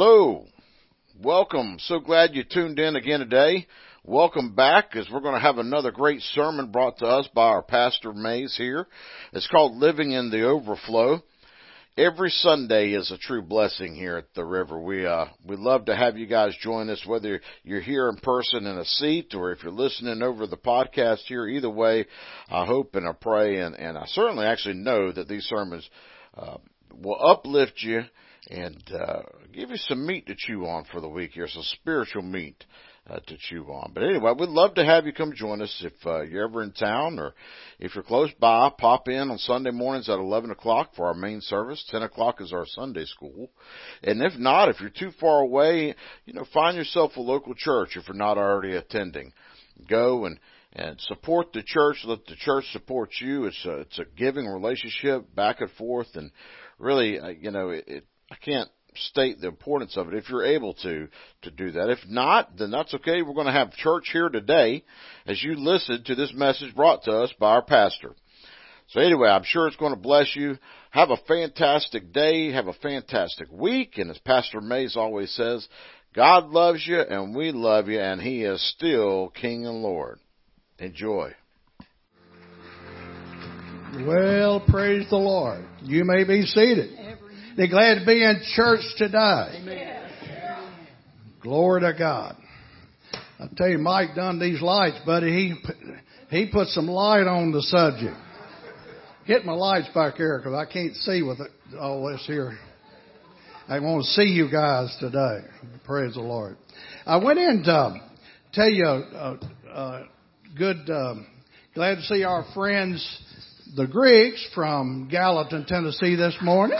Hello. Welcome. So glad you tuned in again today. Welcome back, as we're going to have another great sermon brought to us by our Pastor Mays here. It's called Living in the Overflow. Every Sunday is a true blessing here at the River. We love to have you guys join us, whether you're here in person in a seat or if you're listening over the podcast here. Either way, I hope and I pray, and I certainly actually know that these sermons will uplift you and give you some meat to chew on for the week here, some spiritual meat to chew on. But anyway, we'd love to have you come join us if you're ever in town, or if you're close by, pop in on Sunday mornings at 11 o'clock for our main service. 10 o'clock is our Sunday school. And if not, if you're too far away, you know, find yourself a local church if you're not already attending. Go and support the church. Let the church support you. It's a giving relationship back and forth, and really, you know, I can't state the importance of it if you're able to do that. If not, then that's okay. We're going to have church here today as you listen to this message brought to us by our pastor. So anyway, I'm sure it's going to bless you. Have a fantastic day. Have a fantastic week. And as Pastor Mays always says, God loves you and we love you, and he is still King and Lord. Enjoy. Well, praise the Lord. You may be seated. They're glad to be in church today. Amen. Glory to God. I tell you, Mike done these lights, buddy. He put some light on the subject. Get my lights back here because I can't see with all this here. I want to see you guys today. Praise the Lord. I went in to tell you, glad to see our friends, the Greeks from Gallatin, Tennessee this morning.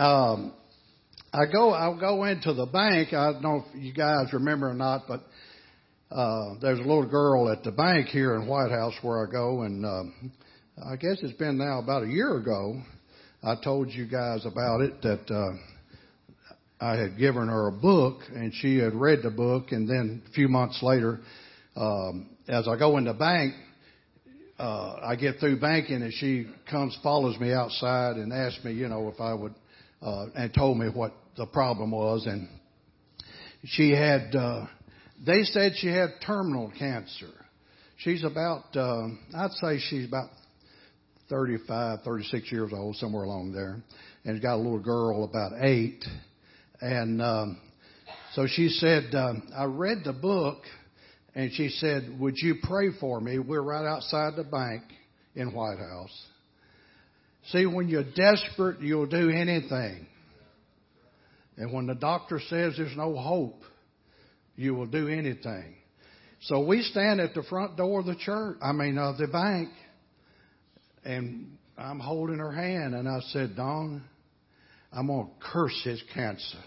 I'll go into the bank. I don't know if you guys remember or not, but there's a little girl at the bank here in White House where I go, and I guess it's been now about a year ago. I told you guys about it, that I had given her a book, and she had read the book, and then a few months later, as I go in the bank, I get through banking, and she comes, follows me outside, and asks me, you know, if I would. And told me what the problem was, and she had, they said she had terminal cancer. She's about, I'd say she's about 35, 36 years old, somewhere along there, and she's got a little girl about 8, and so she said, I read the book, and she said, would you pray for me? We're right outside the bank in White House. See, when you're desperate, you'll do anything. And when the doctor says there's no hope, you will do anything. So we stand at the front door of the church, of the bank, and I'm holding her hand, and I said, Dawn, I'm going to curse his cancer.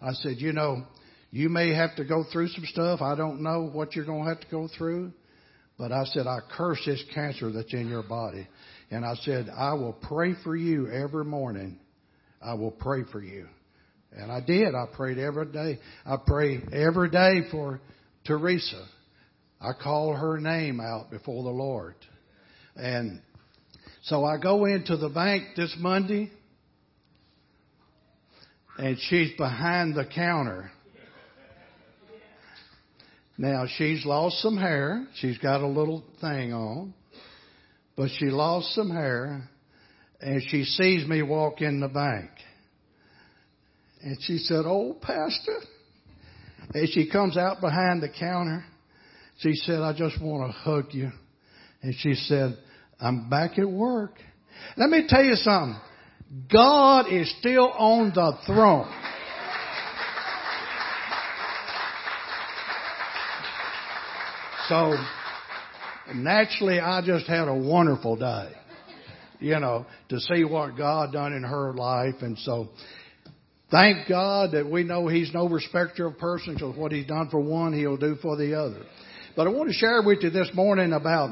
I said, you know, you may have to go through some stuff. I don't know what you're going to have to go through. But I said, I curse this cancer that's in your body. And I said, I will pray for you every morning. I will pray for you. And I did. I prayed every day. I prayed every day for Teresa. I called her name out before the Lord. And so I go into the bank this Monday, and she's behind the counter. Now, she's lost some hair. She's got a little thing on. But she lost some hair, and she sees me walk in the bank. And she said, oh, Pastor. And she comes out behind the counter. She said, I just want to hug you. And she said, I'm back at work. Let me tell you something. God is still on the throne. So naturally, I just had a wonderful day, you know, to see what God done in her life. And so thank God that we know he's no respecter of persons, because what he's done for one, he'll do for the other. But I want to share with you this morning about,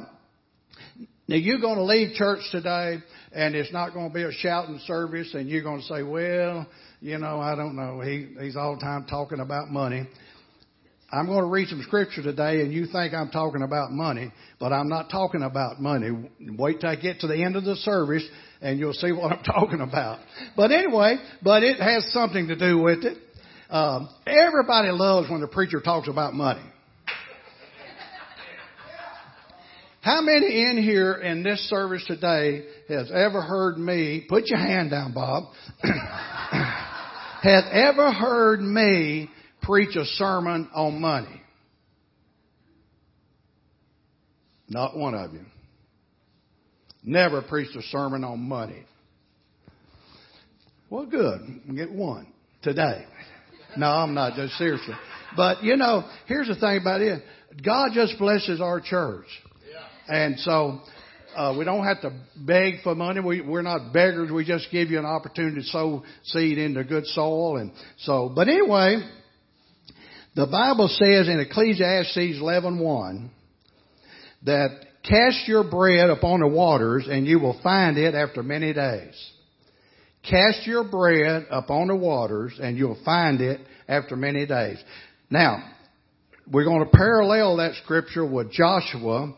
now you're going to leave church today, and it's not going to be a shouting service, and you're going to say, well, you know, I don't know, he's all the time talking about money. I'm going to read some scripture today, and you think I'm talking about money, but I'm not talking about money. Wait till I get to the end of the service, and you'll see what I'm talking about. But anyway, but it has something to do with it. Everybody loves when the preacher talks about money. How many in here in this service today has ever heard me, put your hand down, Bob, has ever heard me preach a sermon on money? Not one of you. Never preached a sermon on money. Well, good. Get one today. No, I'm not. Just seriously. But, you know, here's the thing about it. God just blesses our church. And so we don't have to beg for money. We're not beggars. We just give you an opportunity to sow seed into good soil. And so, but anyway, the Bible says in Ecclesiastes 11:1 that cast your bread upon the waters and you will find it after many days. Cast your bread upon the waters and you'll find it after many days. Now, we're going to parallel that scripture with Joshua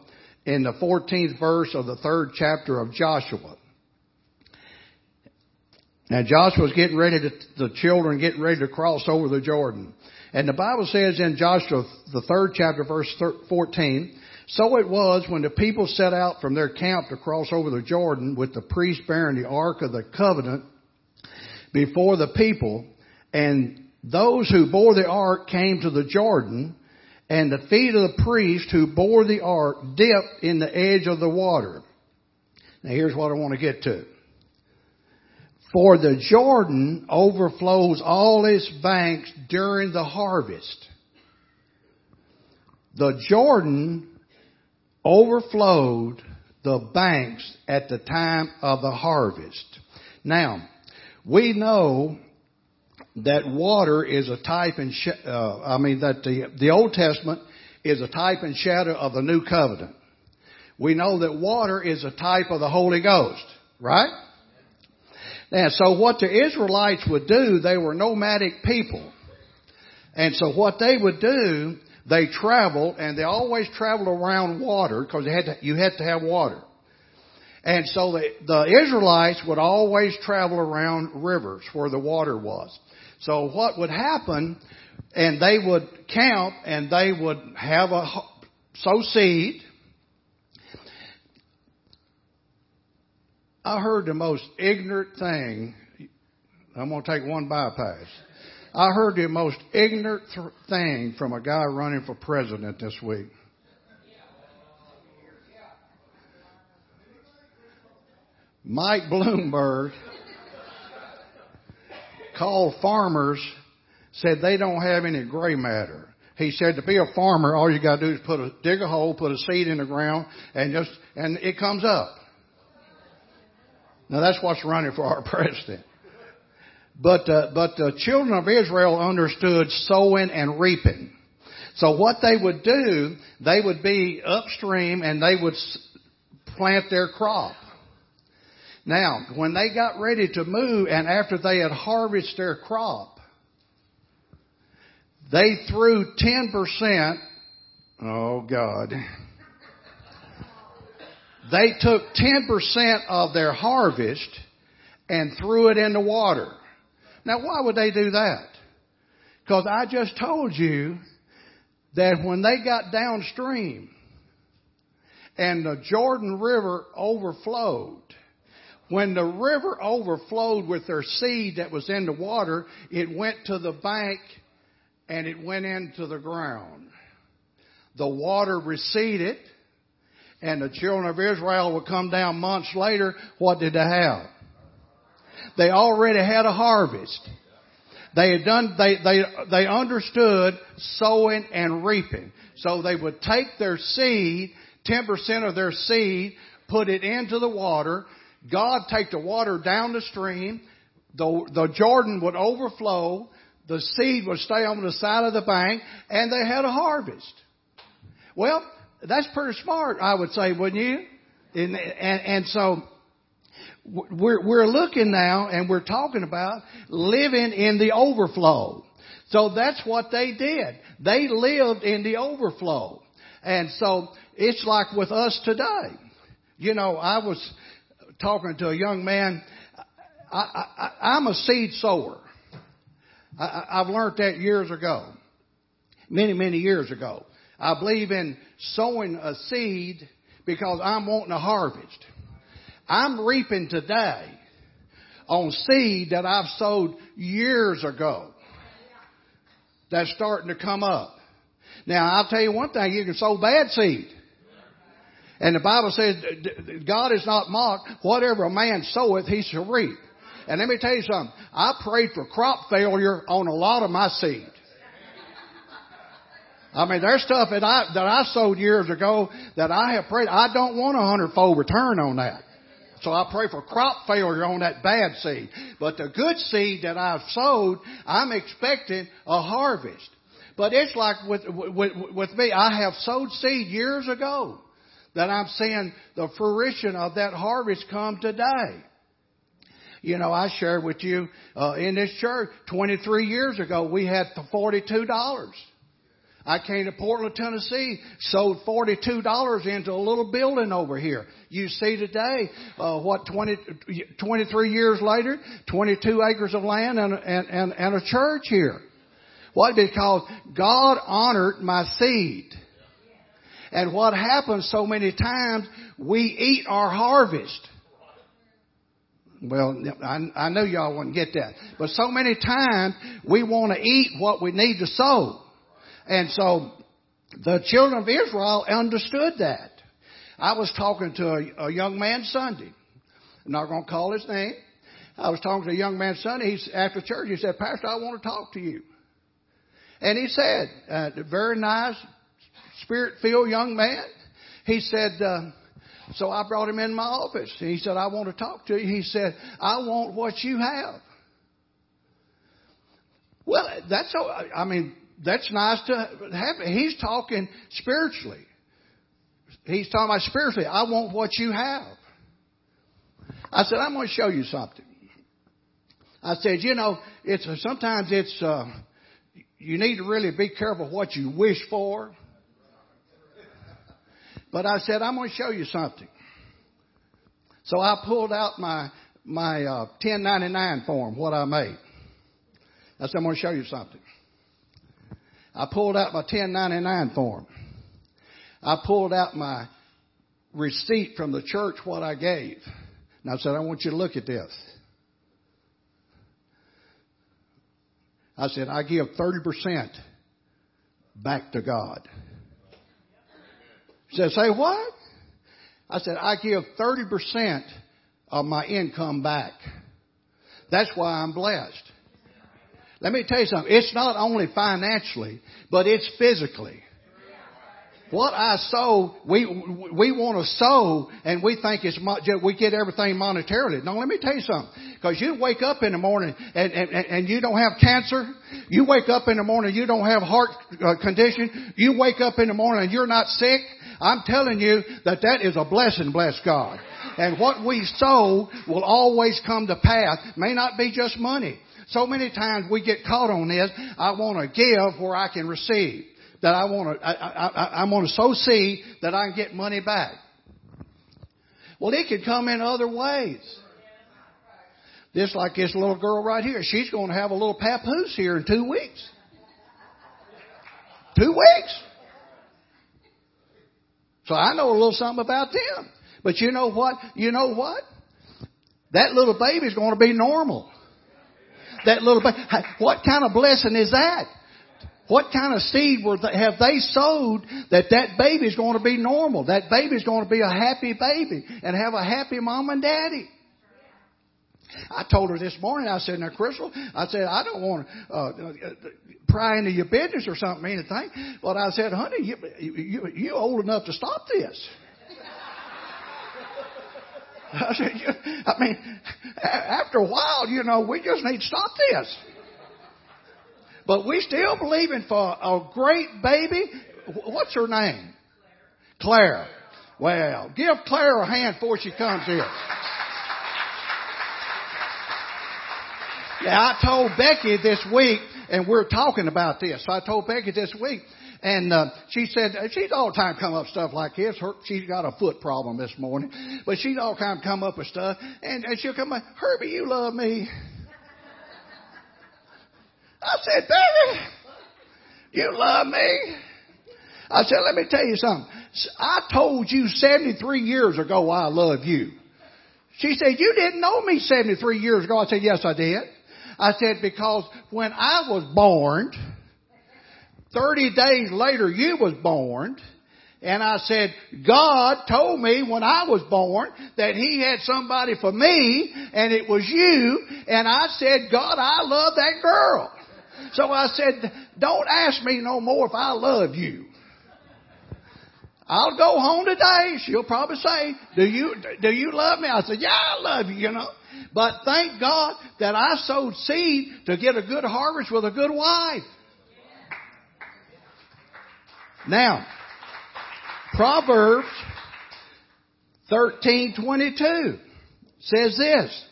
in the 14th verse of the 3rd chapter of Joshua. Now Joshua's getting ready to, the children getting ready to cross over the Jordan. And the Bible says in Joshua, the 3rd chapter, verse 14, so it was when the people set out from their camp to cross over the Jordan with the priest bearing the Ark of the Covenant before the people, and those who bore the Ark came to the Jordan, and the feet of the priest who bore the ark dipped in the edge of the water. Now here's what I want to get to. For the Jordan overflows all its banks during the harvest. The Jordan overflowed the banks at the time of the harvest. Now, we know that water is a type and that the Old Testament is a type and shadow of the New Covenant. We know that water is a type of the Holy Ghost, right? Now, so what the Israelites would do, they were nomadic people. And so what they would do, they traveled, and they always traveled around water because you had to have water. And so the Israelites would always travel around rivers where the water was. So what would happen, and they would camp, and they would have sow seed. I heard the most ignorant thing. I'm going to take one bypass. I heard the most ignorant thing from a guy running for president this week. Mike Bloomberg called farmers, said they don't have any gray matter. He said to be a farmer, all you got to do is dig a hole, put a seed in the ground, and it comes up. Now that's what's running for our president. But the children of Israel understood sowing and reaping. So what they would do, they would be upstream and they would plant their crop. Now, when they got ready to move, and after they had harvested their crop, they threw 10%. Oh, God. They took 10% of their harvest and threw it in the water. Now, why would they do that? Because I just told you that when they got downstream and the Jordan River overflowed, when the river overflowed with their seed that was in the water, it went to the bank and it went into the ground. The water receded, and the children of Israel would come down months later. What did they have? They already had a harvest. They had done. They understood sowing and reaping. So they would take their seed, 10% of their seed, put it into the water. God take the water down the stream. The Jordan would overflow. The seed would stay on the side of the bank. And they had a harvest. Well, that's pretty smart, I would say, wouldn't you? And so we're looking now and we're talking about living in the overflow. So that's what they did. They lived in the overflow. And so it's like with us today. You know, I was talking to a young man. I'm a seed sower. I've learned that years ago. Many, many years ago. I believe in sowing a seed because I'm wanting a harvest. I'm reaping today on seed that I've sowed years ago that's starting to come up. Now, I'll tell you one thing. You can sow bad seed. And the Bible says, God is not mocked. Whatever a man soweth, he shall reap. And let me tell you something. I prayed for crop failure on a lot of my seed. I mean, there's stuff that I sowed years ago that I have prayed. I don't want a 100-fold return on that. So I pray for crop failure on that bad seed. But the good seed that I've sowed, I'm expecting a harvest. But it's like with me, I have sowed seed years ago that I'm seeing the fruition of that harvest come today. You know, I shared with you in this church 23 years ago, we had $42. I came to Portland, Tennessee, sold $42 into a little building over here. You see today, 23 years later, 22 acres of land and a church here. Why? Because God honored my seed. And what happens so many times, we eat our harvest. Well, I know y'all wouldn't get that. But so many times, we want to eat what we need to sow. And so the children of Israel understood that. I was talking to a young man Sunday. I'm not going to call his name. I was talking to a young man Sunday. He's after church. He said, Pastor, I want to talk to you. And he said, very nice, spirit-filled young man. He said, so I brought him in my office. And he said, I want to talk to you. He said, I want what you have. Well, that's nice to have. He's talking spiritually. He's talking about spiritually. I want what you have. I said, I'm going to show you something. I said, you know, sometimes you need to really be careful what you wish for. But I said, I'm going to show you something. So I pulled out my 1099 form, what I made. I said, I'm going to show you something. I pulled out my 1099 form. I pulled out my receipt from the church, what I gave. And I said, I want you to look at this. I said, I give 30% back to God. He said, say what? I said, I give 30% of my income back. That's why I'm blessed. Let me tell you something. It's not only financially, but it's physically. What I sow, we want to sow, and we think we get everything monetarily. Now, let me tell you something. Because you wake up in the morning and you don't have cancer. You wake up in the morning, you don't have heart condition. You wake up in the morning and you're not sick. I'm telling you that is a blessing, bless God. And what we sow will always come to pass. May not be just money. So many times we get caught on this. I want to give where I can receive. That I want to sow seed that I can get money back. Well, it could come in other ways. Just like this little girl right here. She's going to have a little papoose here in 2 weeks. 2 weeks. So I know a little something about them. But you know what? You know what? That little baby's going to be normal. That little baby. What kind of blessing is that? What kind of seed have they sowed that baby's going to be normal? That baby's going to be a happy baby and have a happy mom and daddy. I told her this morning, I said, now, Crystal, I said, I don't want to pry into your business or something, anything. But I said, honey, you're old enough to stop this. I said, after a while, you know, we just need to stop this. But we still believing for a great baby. What's her name? Claire. Well, give Claire a hand before she comes here. Now, I told Becky this week, and we're talking about this. So I told Becky this week, and she said, she's all the time come up stuff like this. She's got a foot problem this morning, but she's all the time come up with stuff, and she'll come up, Herbie, you love me. I said, baby, you love me. I said, let me tell you something. I told you 73 years ago I love you. She said, you didn't know me 73 years ago. I said, yes, I did. I said, because when I was born, 30 days later you was born. And I said, God told me when I was born that He had somebody for me, and it was you. And I said, God, I love that girl. So I said, don't ask me no more if I love you. I'll go home today. She'll probably say, do you love me? I said, yeah, I love you, you know. But thank God that I sowed seed to get a good harvest with a good wife. Yeah. Now, Proverbs 13:22 says this.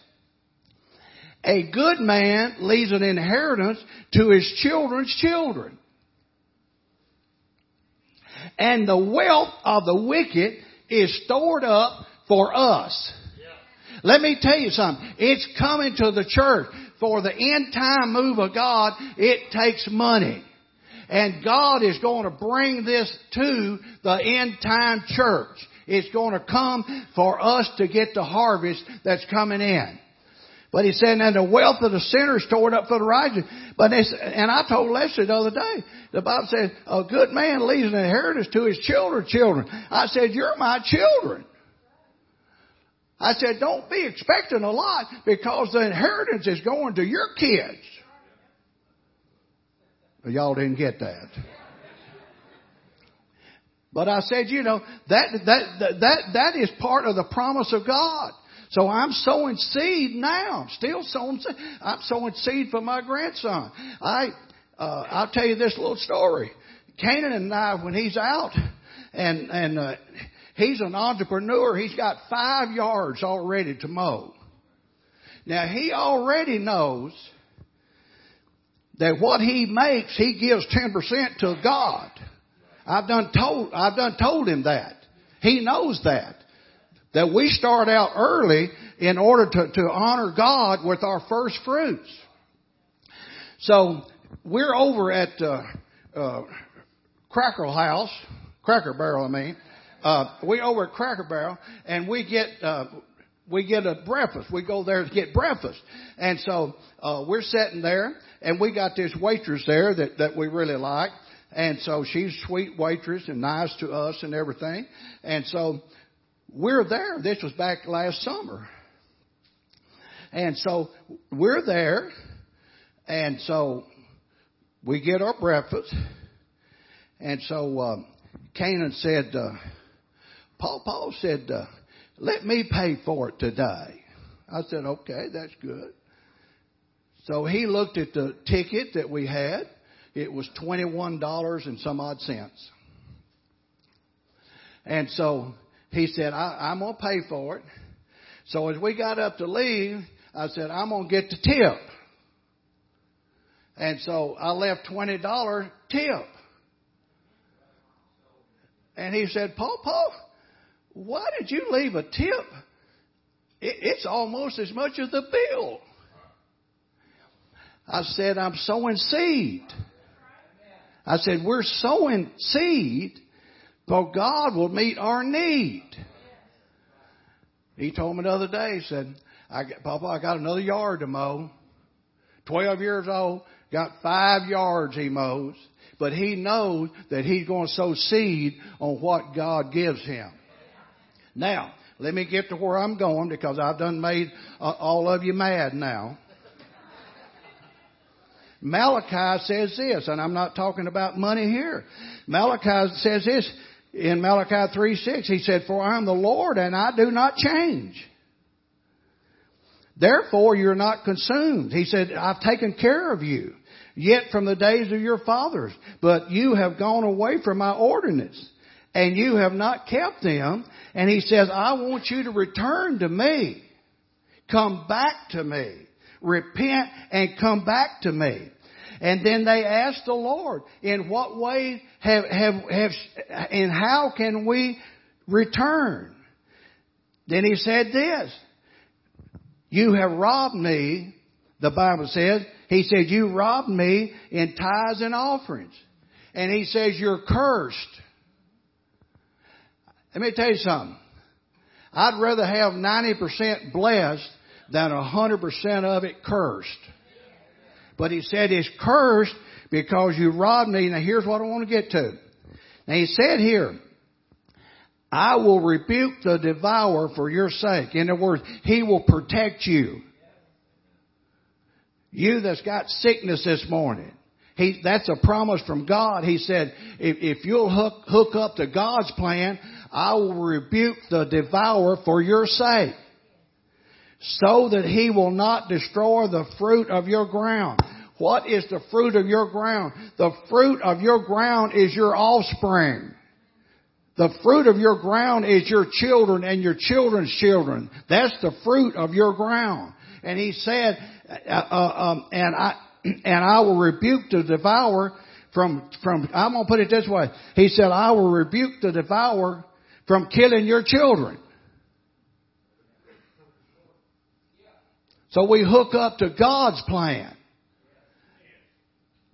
A good man leaves an inheritance to his children's children, and the wealth of the wicked is stored up for us. Yeah. Let me tell you something. It's coming to the church. For the end time move of God, it takes money. And God is going to bring this to the end time church. It's going to come for us to get the harvest that's coming in. But he said, and the wealth of the sinner is stored up for the righteous. But and I told Leslie the other day, the Bible says, a good man leaves an inheritance to his children's children. I said, you're my children. I said, don't be expecting a lot, because the inheritance is going to your kids. But y'all didn't get that. But I said, you know, that is part of the promise of God. So I'm sowing seed now. I'm still sowing seed. I'm sowing seed for my grandson. I'll tell you this little story. Canaan and I, when he's out, and he's an entrepreneur, he's got 5 yards already to mow. Now, he already knows that what he makes, he gives 10% to God. I've done told him that. He knows that. That we start out early in order to honor God with our first fruits. So we're over at Cracker Barrel. We're over at Cracker Barrel, and we get a breakfast. We go there to get breakfast, and so we're sitting there, and we got this waitress there that we really like, and so she's a sweet waitress and nice to us and everything, and so. We're there. This was back last summer. And so we're there. And so we get our breakfast. And so Canaan said, Paul said, let me pay for it today. I said, okay, that's good. So he looked at the ticket that we had. It was $21 and some odd cents. And so he said, I'm going to pay for it. So as we got up to leave, I said, I'm going to get the tip. And so I left $20 tip. And he said, Paul, why did you leave a tip? It's almost as much as the bill. I said, I'm sowing seed. I said, we're sowing seed. So God will meet our need. He told me the other day, he said, Papa, I got another yard to mow. 12 years old, got 5 yards he mows. But he knows that he's going to sow seed on what God gives him. Now, let me get to where I'm going, because I've done made all of you mad now. Malachi says this, and I'm not talking about money here. Malachi says this. In Malachi 3:6, he said, for I am the Lord, and I do not change. Therefore, you're not consumed. He said, I've taken care of you, yet from the days of your fathers. But you have gone away from my ordinance, and you have not kept them. And he says, I want you to return to me. Come back to me. repent and come back to me. And then they asked the Lord, in what way and how can we return? Then he said this, you have robbed me, the Bible says. He said, you robbed me in tithes and offerings. And he says, you're cursed. Let me tell you something. I'd rather have 90% blessed than 100% of it cursed. But he said it's cursed because you robbed me. Now here's what I want to get to. Now he said here, I will rebuke the devourer for your sake. In other words, he will protect you. You that's got sickness this morning. That's a promise from God. He said, if you'll hook up to God's plan, I will rebuke the devourer for your sake, so that he will not destroy the fruit of your ground. What is the fruit of your ground? The fruit of your ground is your offspring. The fruit of your ground is your children and your children's children. That's the fruit of your ground. And he said, and I will rebuke the devourer from. I'm going to put it this way. He said, I will rebuke the devourer from killing your children. So we hook up to God's plan.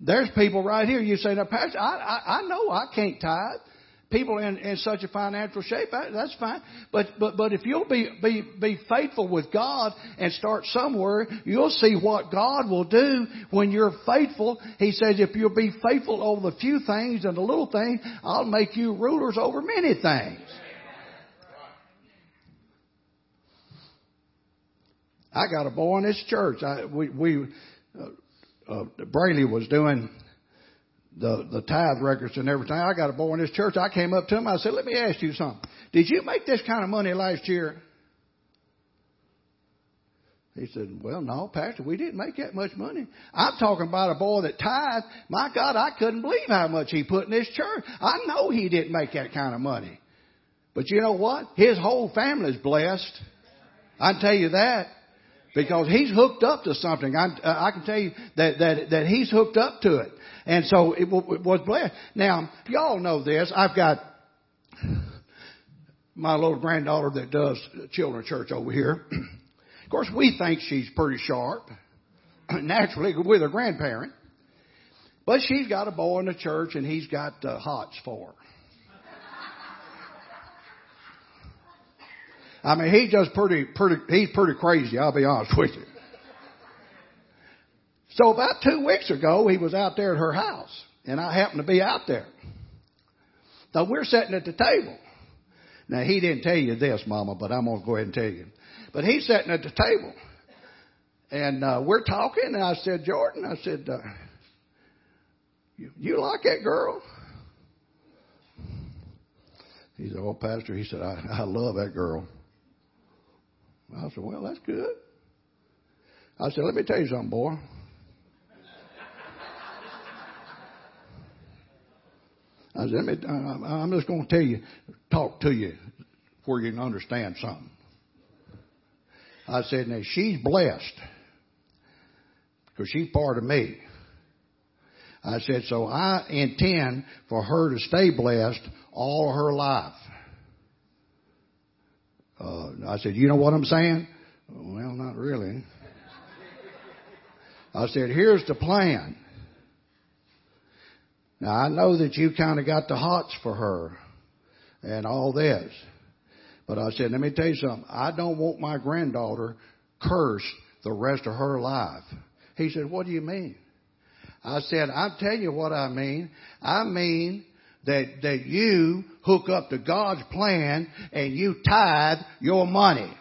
There's people right here. You say, now, Pastor, I know I can't tithe. People in such a financial shape, that's fine. But if you'll be faithful with God and start somewhere, you'll see what God will do when you're faithful. He says, if you'll be faithful over the few things and the little things, I'll make you rulers over many things. I got a boy in this church. Brayley was doing the tithe records and everything. I got a boy in this church. I came up to him. I said, let me ask you something. Did you make this kind of money last year? He said, well, no, Pastor, we didn't make that much money. I'm talking about a boy that tithe. My God, I couldn't believe how much he put in this church. I know he didn't make that kind of money. But you know what? His whole family's blessed. I can tell you that. Because he's hooked up to something. I can tell you that he's hooked up to it. And so it was blessed. Now, y'all know this. I've got my little granddaughter that does children's church over here. Of course, we think she's pretty sharp, naturally, with her grandparent. But she's got a boy in the church, and he's got hots for her. I mean, he's just pretty crazy, I'll be honest with you. So about 2 weeks ago, he was out there at her house, and I happened to be out there. Now, we're sitting at the table. Now, he didn't tell you this, Mama, but I'm going to go ahead and tell you. But he's sitting at the table, and we're talking, and I said, Jordan, I said, you like that girl? He said, oh, Pastor, he said, I love that girl. I said, well, that's good. I said, let me tell you something, boy. I said, I'm just going to talk to you before you can understand something. I said, now, she's blessed because she's part of me. I said, so I intend for her to stay blessed all her life. I said, you know what I'm saying? Well, not really. I said, here's the plan. Now, I know that you kind of got the hots for her and all this. But I said, let me tell you something. I don't want my granddaughter cursed the rest of her life. He said, what do you mean? I said, I'll tell you what I mean. I mean that you hook up to God's plan and you tithe your money.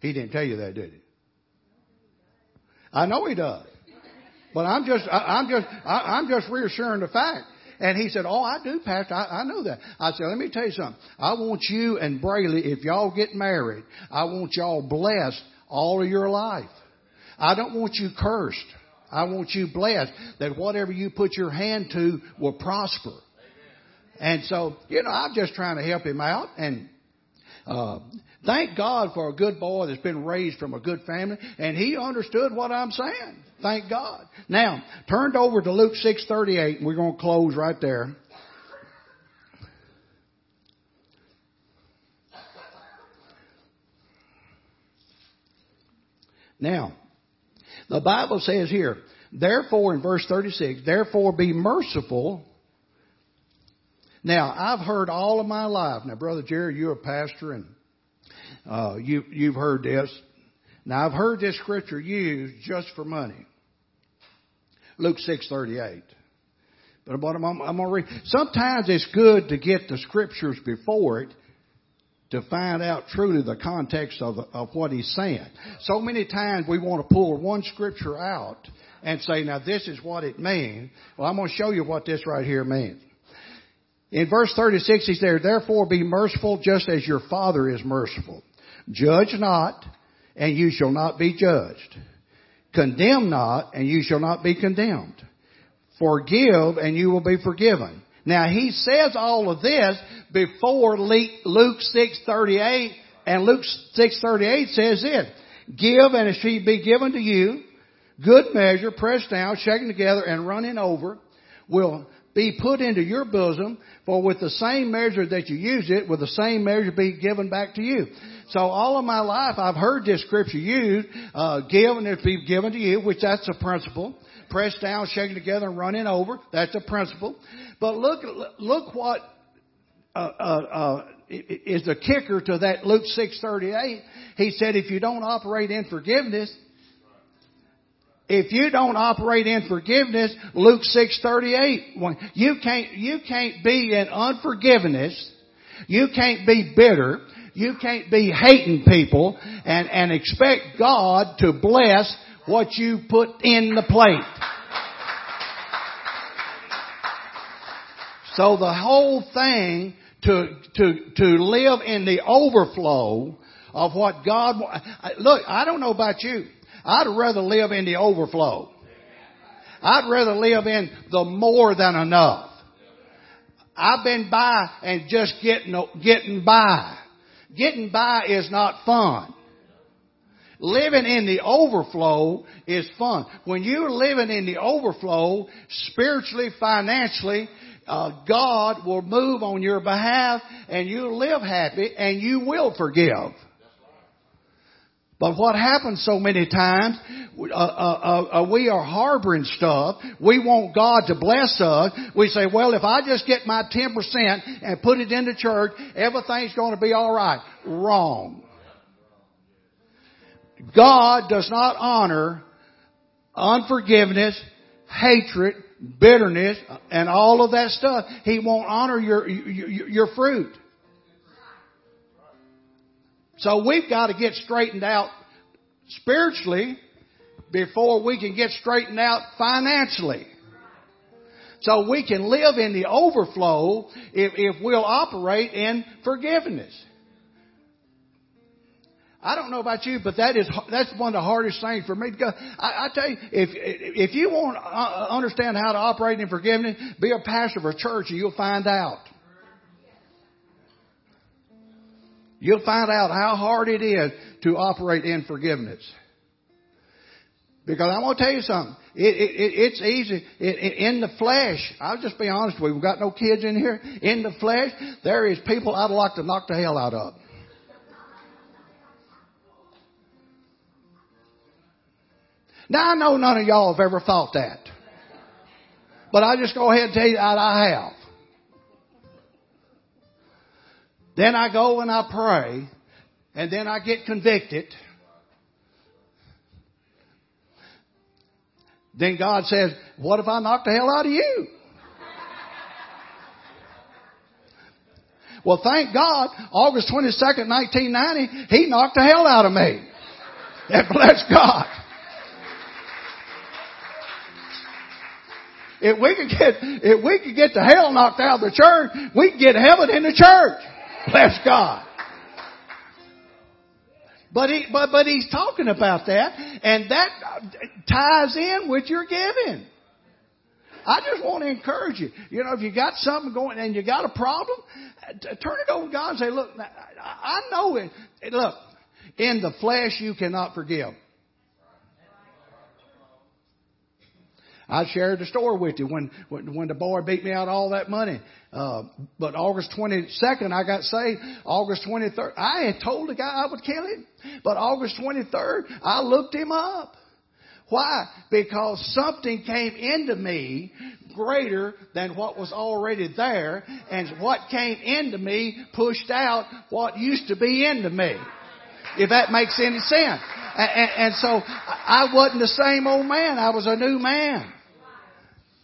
He didn't tell you that, did he? I know he does, but I'm just reassuring the fact. And he said, oh, I do, Pastor. I know that. I said, let me tell you something. I want you and Brayley, if y'all get married, I want y'all blessed all of your life. I don't want you cursed. I want you blessed, that whatever you put your hand to will prosper. And so, you know, I'm just trying to help him out. And Thank God for a good boy that's been raised from a good family, and he understood what I'm saying. Thank God. Now, turn over to Luke 6:38, and we're going to close right there. Now, the Bible says here, therefore, in verse 36, therefore be merciful. Now, I've heard all of my life. Now, Brother Jerry, you're a pastor, and you've heard this. Now, I've heard this scripture used just for money. Luke 6:38. But I'm going to read. Sometimes it's good to get the scriptures before it to find out truly the context of what he's saying. So many times we want to pull one scripture out and say, now this is what it means. Well, I'm going to show you what this right here means. In verse 36, he's there, therefore be merciful just as your Father is merciful. Judge not, and you shall not be judged. Condemn not, and you shall not be condemned. Forgive, and you will be forgiven. Now, he says all of this before Luke 6:38, and Luke 6:38 says this, give, and it shall be given to you. Good measure, pressed down, shaken together, and running over, will be put into your bosom, for with the same measure that you use it, will the same measure be given back to you. So all of my life I've heard this scripture used, give and it be given to you, which that's a principle. Pressed down, shaken together, and running over. That's a principle. But look what is the kicker to that Luke 6:38. He said, if you don't operate in forgiveness, Luke 6:38, you can't be in unforgiveness. You can't be bitter. You can't be hating people and expect God to bless what you put in the plate. So the whole thing to live in the overflow of what God... Look, I don't know about you. I'd rather live in the overflow. I'd rather live in the more than enough. I've been by and just getting by. Getting by is not fun. Living in the overflow is fun. When you're living in the overflow, spiritually, financially, God will move on your behalf, and you'll live happy, and you will forgive. But what happens so many times, we are harboring stuff. We want God to bless us. We say, well, if I just get my 10% and put it in the church, everything's going to be all right. Wrong. God does not honor unforgiveness, hatred, bitterness, and all of that stuff. He won't honor your fruit. So we've got to get straightened out spiritually before we can get straightened out financially. So we can live in the overflow if we'll operate in forgiveness. I don't know about you, but that's one of the hardest things for me. I tell you, if you want to understand how to operate in forgiveness, be a pastor of a church and you'll find out. You'll find out how hard it is to operate in forgiveness. Because I'm going to tell you something. It's easy. In the flesh, I'll just be honest with you. We've got no kids in here. In the flesh, there is people I'd like to knock the hell out of. Now, I know none of y'all have ever thought that. But I'll just go ahead and tell you that I have. Then I go and I pray, and then I get convicted. Then God says, what if I knock the hell out of you? Well, thank God, August 22nd, 1990, he knocked the hell out of me. And bless God. If we could get the hell knocked out of the church, we could get heaven in the church. Bless God. But he's talking about that, and that ties in with your giving. I just want to encourage you. You know, if you got something going and you got a problem, turn it over to God and say, look, I know it. Look, in the flesh you cannot forgive. I shared the story with you when the boy beat me out all that money. But August 22nd, I got saved. August 23rd, I had told the guy I would kill him. But August 23rd, I looked him up. Why? Because something came into me greater than what was already there. And what came into me pushed out what used to be into me. If that makes any sense. And so I wasn't the same old man. I was a new man.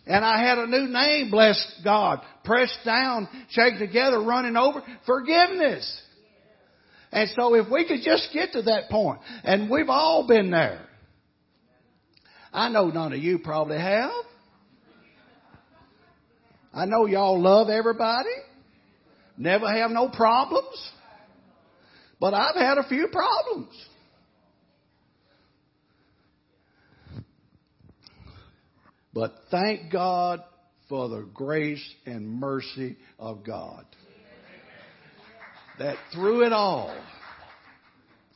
And I had a new name, bless God. Pressed down, shaken together, running over. Forgiveness. And so if we could just get to that point. And we've all been there. I know none of you probably have. I know y'all love everybody. Never have no problems. But I've had a few problems. But thank God for the grace and mercy of God. That through it all,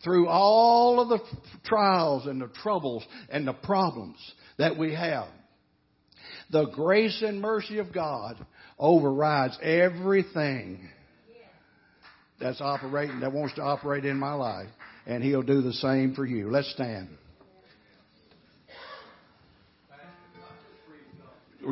through all of the trials and the troubles and the problems that we have, the grace and mercy of God overrides everything that's operating, that wants to operate in my life. And He'll do the same for you. Let's stand.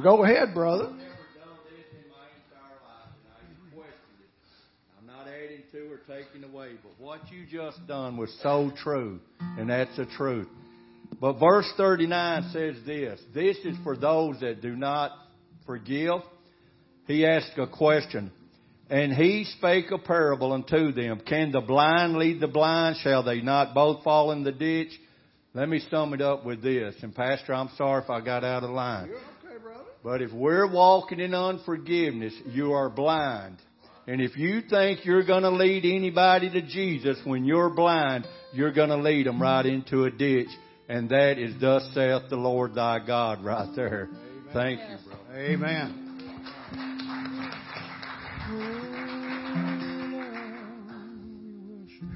Go ahead, brother. I've never done this in my entire life, and I just question it. I'm not adding to or taking away, but what you just done was so true, and that's the truth. But verse 39 says this. This is for those that do not forgive. He asked a question. And he spake a parable unto them. Can the blind lead the blind? Shall they not both fall in the ditch? Let me sum it up with this. And Pastor, I'm sorry if I got out of line. You're okay, brother. But if we're walking in unforgiveness, you are blind. And if you think you're going to lead anybody to Jesus when you're blind, you're going to lead them right into a ditch. And that is thus saith the Lord thy God right there. Amen. Thank you, brother. Amen.